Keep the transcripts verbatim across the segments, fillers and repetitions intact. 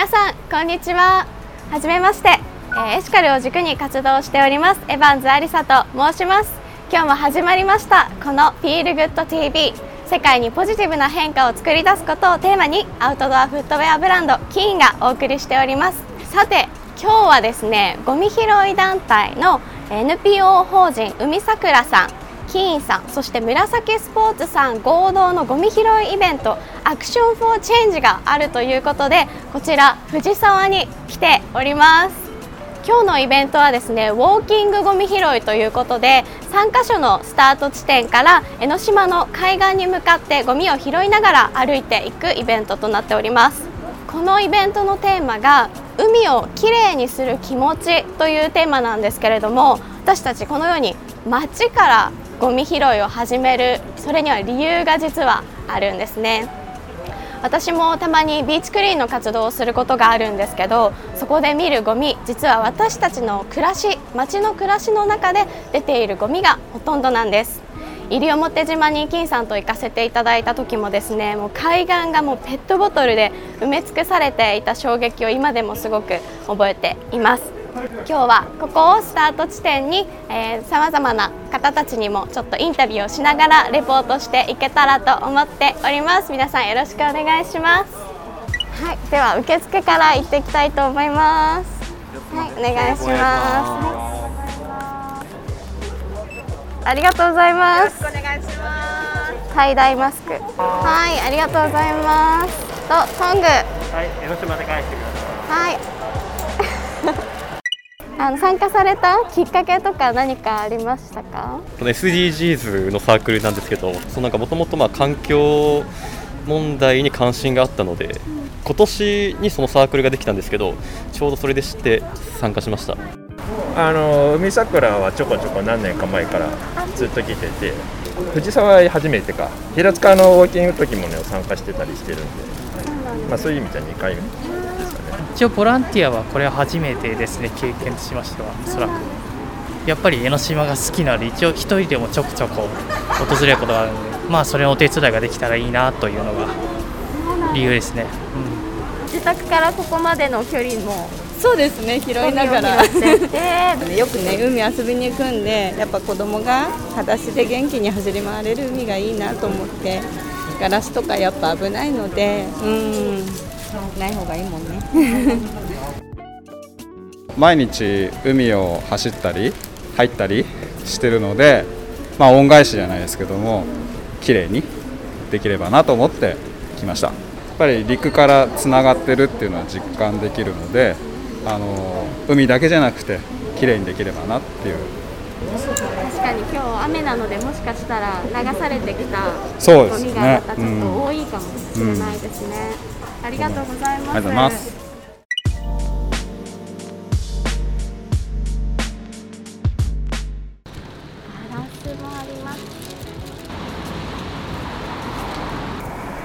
皆さんこんにちは。はじめまして、えー、エシカルを軸に活動しておりますエバンズありさと申します。今日も始まりましたこのフィールグッド ティーブイ、 世界にポジティブな変化を作り出すことをテーマにアウトドアフットウェアブランドキーンがお送りしております。さて今日はですね、ゴミ拾い団体の エヌピーオー 法人海さくらさん、キーンさん、そして紫スポーツさん合同のゴミ拾いイベントアクションフォーチェンジがあるということで、こちら藤沢に来ております。今日のイベントはですね、ウォーキングゴミ拾いということでさんか所のスタート地点から江ノ島の海岸に向かってゴミを拾いながら歩いていくイベントとなっております。このイベントのテーマが海をきれいにする気持ちというテーマなんですけれども、私たちこのように街からゴミ拾いを始める、それには理由が実はあるんですね。私もたまにビーチクリーンの活動をすることがあるんですけど、そこで見るゴミ、実は私たちの暮らし、街の暮らしの中で出ているゴミがほとんどなんです。西表島にキーンさんと行かせていただいた時もですね、もう海岸がもうペットボトルで埋め尽くされていた衝撃を今でもすごく覚えています。今日はここをスタート地点にさまざまな方たちにもちょっとインタビューをしながらレポートしていけたらと思っております。皆さんよろしくお願いします。はい、では受付から行っていきたいと思います。はい、お願いします。ありがとうございます。よろしくお願いします。タイダイマスク。はい、ありがとうございます。とトング。はい、江ノ島で返してください。はい。あの参加されたきっかけとか何かありましたか？この エスディージーズ のサークルなんですけど、もともと環境問題に関心があったので、うん、今年にそのサークルができたんですけど、ちょうどそれで知って参加しました。あの海さくらはちょこちょこ何年か前からずっと来てて、藤沢は初めてか、平塚のウォーキングの時も、ね、参加してたりしてるんで、まあ、そういう意味じゃにかいめ。一応ボランティアはこれは初めてですね、経験としましては。おそらくやっぱり江ノ島が好きなので、一応一人でもちょこちょこ訪れることがあるので、まあそれのお手伝いができたらいいなというのが理由ですね、うん、自宅からここまでの距離もそうですね、拾いながらてよくね、海遊びに行くんで、やっぱ子供が裸足で元気に走り回れる海がいいなと思って、ガラスとかやっぱ危ないので、うんない方がいいもんね毎日海を走ったり入ったりしてるので、まあ、恩返しじゃないですけども、綺麗にできればなと思ってきました。やっぱり陸からつながってるっていうのは実感できるので、あの海だけじゃなくて綺麗にできればなっていう。確かに今日雨なので、もしかしたら流されてきたゴミがまたちょっと多いかもしれないですね、うんうん、ありがとうございます。ありがとうございます。ガラスもあります。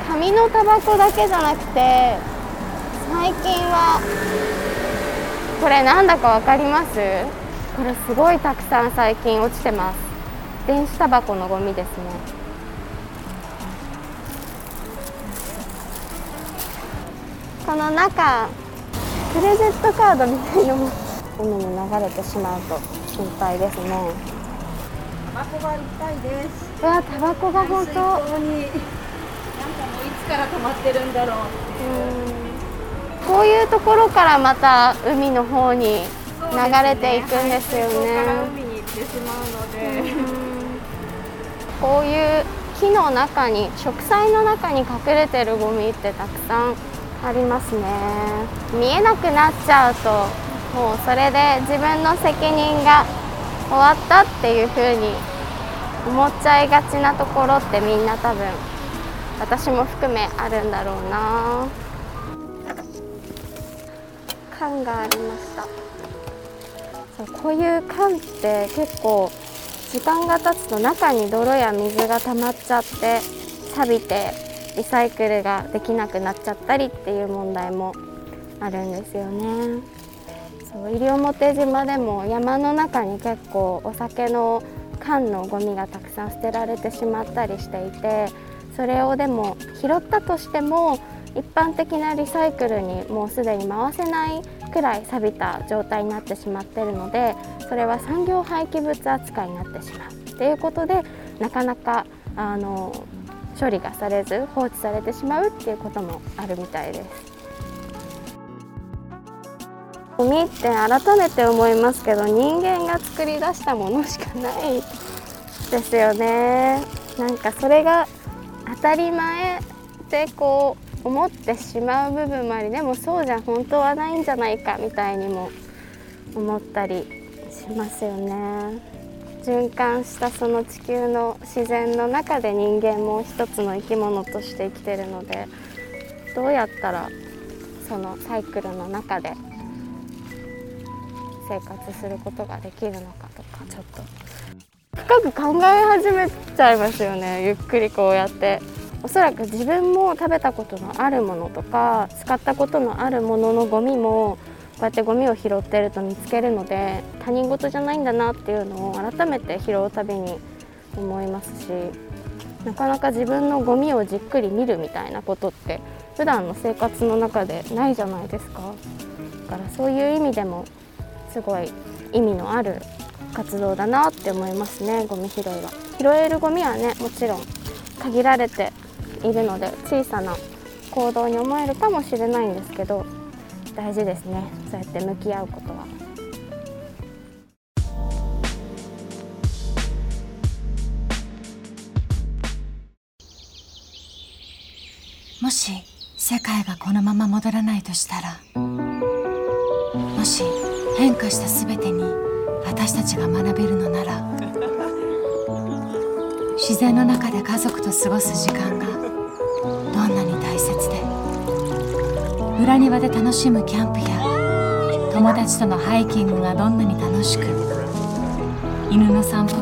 紙のタバコだけじゃなくて、最近はこれなんだかわかります？これすごいたくさん最近落ちてます。電子タバコのゴミですね。この中、クレジットカードみたいなもの海に流れてしまうと心配ですね。タバコがいっぱいです。うわ、タバコが本当になんかもういつから溜まってるんだろう。うん、こういうところからまた海の方に流れていくんですよね。そうですね、はい、海に行ってしまうので、うん、こういう木の中に、植栽の中に隠れてるゴミってたくさんありますね。見えなくなっちゃうと、もうそれで自分の責任が終わったっていう風に思っちゃいがちなところって、みんな多分私も含めあるんだろうな。缶がありました。そう、こういう缶って結構時間が経つと中に泥や水が溜まっちゃって錆びて、リサイクルができなくなっちゃったりっていう問題もあるんですよね。そう、西表島でも山の中に結構お酒の缶のゴミがたくさん捨てられてしまったりしていて、それをでも拾ったとしても一般的なリサイクルにもうすでに回せないくらい錆びた状態になってしまっているので、それは産業廃棄物扱いになってしまうということで、なかなかあの処理がされず放置されてしまうっていうこともあるみたいです。ゴミって改めて思いますけど、人間が作り出したものしかないですよね。なんかそれが当たり前ってこう思ってしまう部分もあり、でもそうじゃ本当はないんじゃないかみたいにも思ったりしますよね。循環したその地球の自然の中で人間も一つの生き物として生きているので、どうやったらそのサイクルの中で生活することができるのかとか、ちょっと深く考え始めちゃいますよね。ゆっくりこうやって、おそらく自分も食べたことのあるものとか使ったことのあるもののゴミもこうやってゴミを拾ってると見つけるので、他人事じゃないんだなっていうのを改めて拾うたびに思いますし、なかなか自分のゴミをじっくり見るみたいなことって普段の生活の中でないじゃないですか。だからそういう意味でもすごい意味のある活動だなって思いますね、ゴミ拾いは。拾えるゴミはね、もちろん限られているので小さな行動に思えるかもしれないんですけど、大事ですね、そうやって向き合うことは。もし世界がこのまま戻らないとしたら、もし変化したすべてに私たちが学べるのなら、自然の中で家族と過ごす時間がどんなに大切で、裏庭で楽しむキャンプや友達とのハイキングがどんなに楽しく、犬の散歩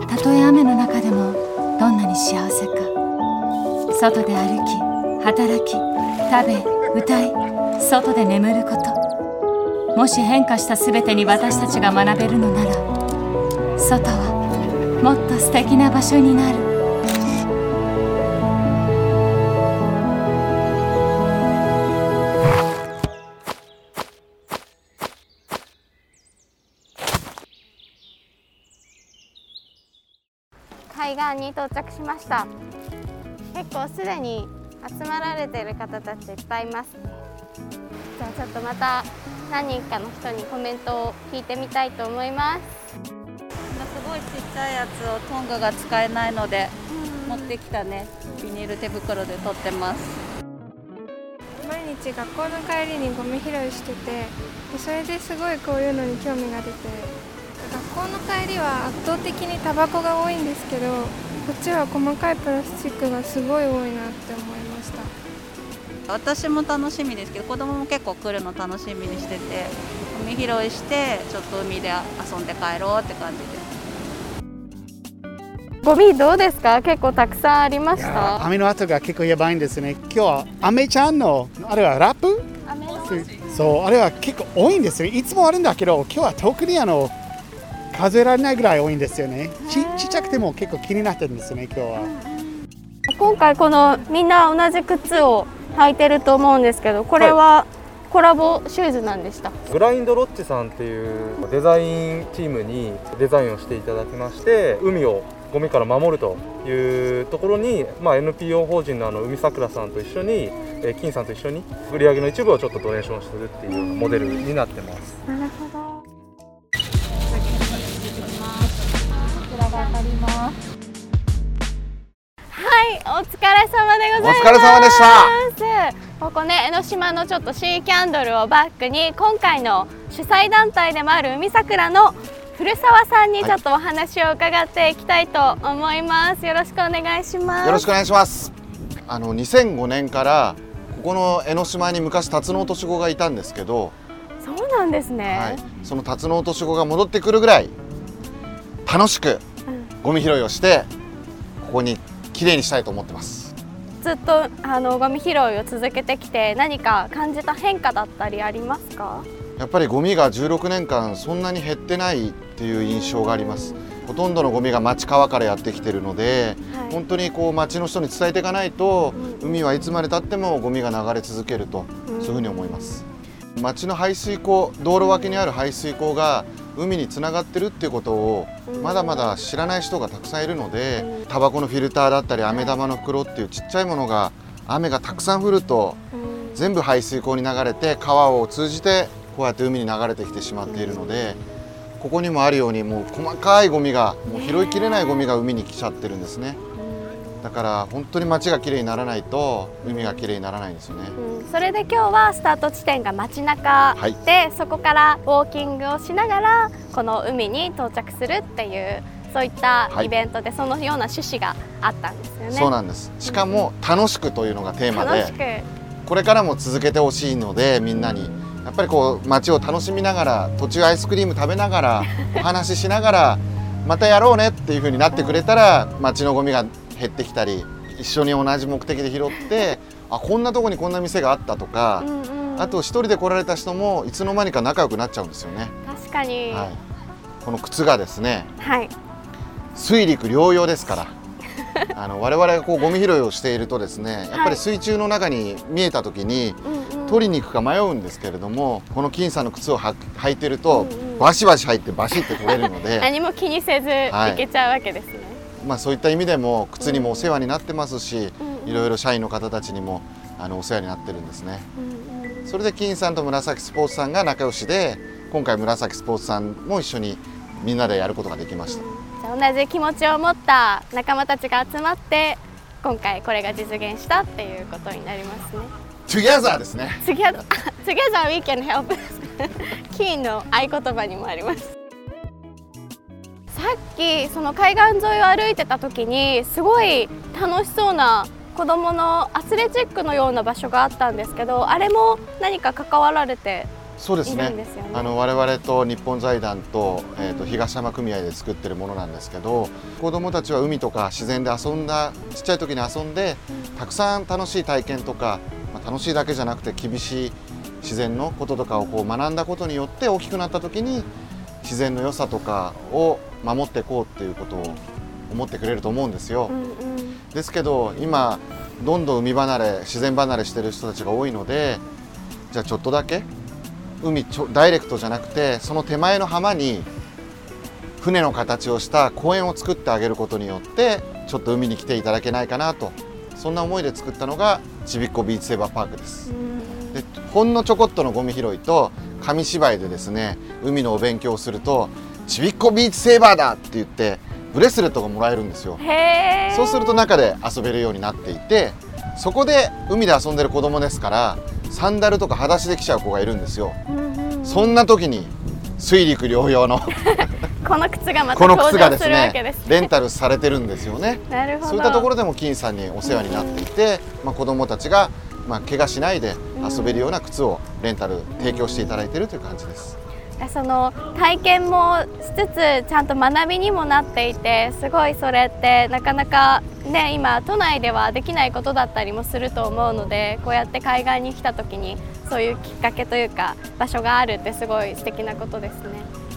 がたとえ雨の中でもどんなに幸せか、外で歩き、働き、食べ、歌い、外で眠ること、もし変化したすべてに私たちが学べるのなら、外はもっと素敵な場所になる。海岸に到着しました。結構すでに集まられている方たちいっぱいいますね。じゃあちょっとまた何人かの人にコメントを聞いてみたいと思います。すごいちっちゃいやつをトングが使えないので持ってきたね、ビニール手袋で取ってます。毎日学校の帰りにゴミ拾いしてて、それですごいこういうのに興味が出て、学校の帰りは圧倒的にタバコが多いんですけど、こっちは細かいプラスチックがすごい多いなって思いました。私も楽しみですけど、子供も結構来るの楽しみにしてて、ゴミ拾いしてちょっと海で遊んで帰ろうって感じです。ゴミどうですか？結構たくさんありました。雨の後が結構やばいんですね。今日は雨ちゃんのあれはラップ、雨のそうあれは結構多いんですよ。いつもあるんだけど、今日は特にあの数えられないぐらい多いんですよね。ち, ちっちゃくても結構気になってるんですよね、今日は。今回このみんな同じ靴を履いてると思うんですけど、これはコラボシューズなんでした。はい、グラインドロッチさんっていうデザインチームにデザインをしていただきまして、海をゴミから守るというところに、まあ、エヌピーオー 法人のあの海さくらさんと一緒に、えキーンさんと一緒に売り上げの一部をちょっとドネーションするっていうモデルになってます。なるほど。はい、お疲れ様でございます。お疲れ様でした。ここね、江ノ島のちょっとシーキャンドルをバックに、今回の主催団体でもある海さくらの古澤さんにちょっとお話を伺っていきたいと思います。はい、よろしくお願いします。よろしくお願いします。あのにせんごねんからここの江ノ島に昔タツノオトシゴがいたんですけど、そうなんですね。はい、そのタツノオトシゴが戻ってくるぐらい楽しくゴミ拾いをして、ここにきれいにしたいと思ってます。ずっとあのゴミ拾いを続けてきて、何か感じた変化だったりありますか？やっぱりゴミがじゅうろくねんかんそんなに減ってないっていう印象があります。ほとんどのゴミが町川からやってきてるので、はい、本当にこう町の人に伝えていかないと、うん、海はいつまでたってもゴミが流れ続けると、うん、そういうふうに思います。町の排水溝、道路脇にある排水溝が海につながってるっていうことをまだまだ知らない人がたくさんいるので、タバコのフィルターだったり飴玉の袋っていうちっちゃいものが、雨がたくさん降ると全部排水溝に流れて、川を通じてこうやって海に流れてきてしまっているので、ここにもあるようにもう細かいゴミが、もう拾いきれないゴミが海に来ちゃってるんですね。だから本当に街がきれいにならないと海がきれいにならないんですよね、うん、それで今日はスタート地点が街中で、はい、そこからウォーキングをしながらこの海に到着するっていう、そういったイベントで、はい、そのような趣旨があったんですよね。そうなんです。しかも楽しくというのがテーマで、楽しくこれからも続けてほしいので、みんなにやっぱりこう街を楽しみながら、途中アイスクリーム食べながらお話ししながらまたやろうねっていう風になってくれたら、うん、街のゴミが減ってきたり、一緒に同じ目的で拾ってあ、こんなとこにこんな店があったとか、うん、うん、あと一人で来られた人もいつの間にか仲良くなっちゃうんですよね。確かに、はい、この靴がですね、はい、水陸両用ですからあの我々がこうゴミ拾いをしているとですね、やっぱり水中の中に見えた時に、はい、取りに行くか迷うんですけれども、このキーンさんの靴を履いてると、うん、うん、バシバシ入ってバシって取れるので何も気にせず行けちゃうわけですね、はい。まあそういった意味でも靴にもお世話になってますし、いろいろ社員の方たちにもあのお世話になってるんですね。それでキーンさんと紫スポーツさんが仲良しで、今回紫スポーツさんも一緒にみんなでやることができました、うん、同じ気持ちを持った仲間たちが集まって今回これが実現したっていうことになりますね。Together ですね。Together we can help キーンの合言葉にもあります。さっきその海岸沿いを歩いてた時に、すごい楽しそうな子どものアスレチックのような場所があったんですけど、あれも何か関わられているんですよね。そうですね、あの我々と日本財団と、えーと東山組合で作ってるものなんですけど、子どもたちは海とか自然で遊んだ、ちっちゃい時に遊んでたくさん楽しい体験とか、まあ、楽しいだけじゃなくて厳しい自然のこととかをこう学んだことによって、大きくなった時に自然の良さとかを守っていこうっていうことを思ってくれると思うんですよ、うん、うん、ですけど今どんどん海離れ、自然離れしてる人たちが多いので、じゃあちょっとだけ海ちょダイレクトじゃなくて、その手前の浜に船の形をした公園を作ってあげることによって、ちょっと海に来ていただけないかなと、そんな思いで作ったのがちびっこビーチセーバーパークです、うん。でほんのちょこっとのゴミ拾いと紙芝居でですね、海のお勉強をするとちびっこビーチセーバーだって言ってブレスレットがもらえるんですよ。へー。そうすると中で遊べるようになっていて、そこで海で遊んでる子供ですから、サンダルとか裸足できちゃう子がいるんですよ、うん、うん、そんな時に水陸両用のこの靴がまた登場するわけですね。この靴がですね、レンタルされてるんですよね。なるほど。そういったところでもキーンさんにお世話になっていて、うん、まあ、子供たちがまあ怪我しないで遊べるような靴をレンタル提供していただいているという感じです。その体験もしつつ、ちゃんと学びにもなっていて、すごいそれってなかなかね、今都内ではできないことだったりもすると思うので、こうやって海岸に来た時にそういうきっかけというか場所があるって、すごい素敵なことですね。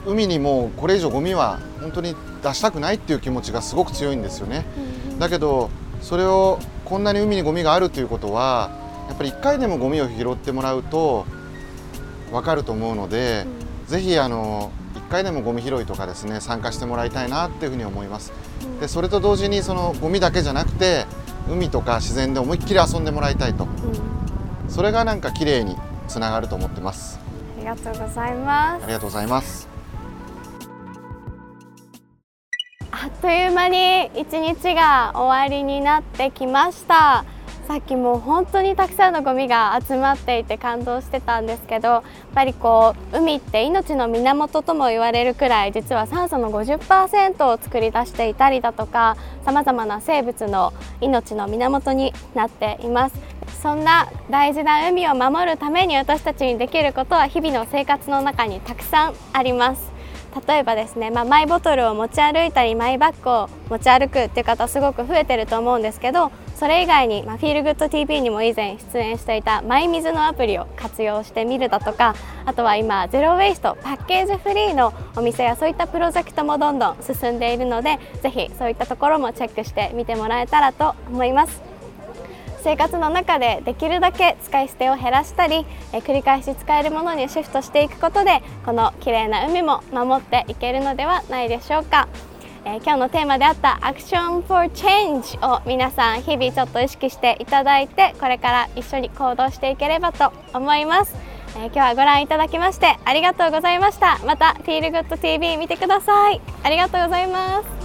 海にもうこれ以上ゴミは本当に出したくないっていう気持ちがすごく強いんですよね、うん、うん、だけどそれをこんなに海にゴミがあるということは、やっぱりいっかいでもゴミを拾ってもらうと分かると思うので、うん、ぜひあのいっかいでもゴミ拾いとかですね、参加してもらいたいなっていうふうに思います。で、それと同時にそのゴミだけじゃなくて、海とか自然で思いっきり遊んでもらいたいと、うん、それがなんか綺麗につながると思ってます。ありがとうございます。ありがとうございます。あっという間に一日が終わりになってきました。さっきもう本当にたくさんのゴミが集まっていて感動してたんですけど、やっぱりこう海って命の源とも言われるくらい、実は酸素の ごじゅっパーセント を作り出していたりだとか、さまざまな生物の命の源になっています。そんな大事な海を守るために、私たちにできることは日々の生活の中にたくさんあります。例えばですね、まあ、マイボトルを持ち歩いたりマイバッグを持ち歩くっていう方すごく増えてると思うんですけど、それ以外に、まあ、フィールグッド ティーブイ にも以前出演していたマイ水のアプリを活用してみるだとか、あとは今ゼロウェイストパッケージフリーのお店やそういったプロジェクトもどんどん進んでいるので、ぜひそういったところもチェックしてみてもらえたらと思います。生活の中でできるだけ使い捨てを減らしたり、え繰り返し使えるものにシフトしていくことで、この綺麗な海も守っていけるのではないでしょうか。えー、今日のテーマであったアクションフォーチェンジを皆さん日々ちょっと意識していただいて、これから一緒に行動していければと思います。えー、今日はご覧いただきましてありがとうございました。またフィールグッド ティーブイ 見てください。ありがとうございます。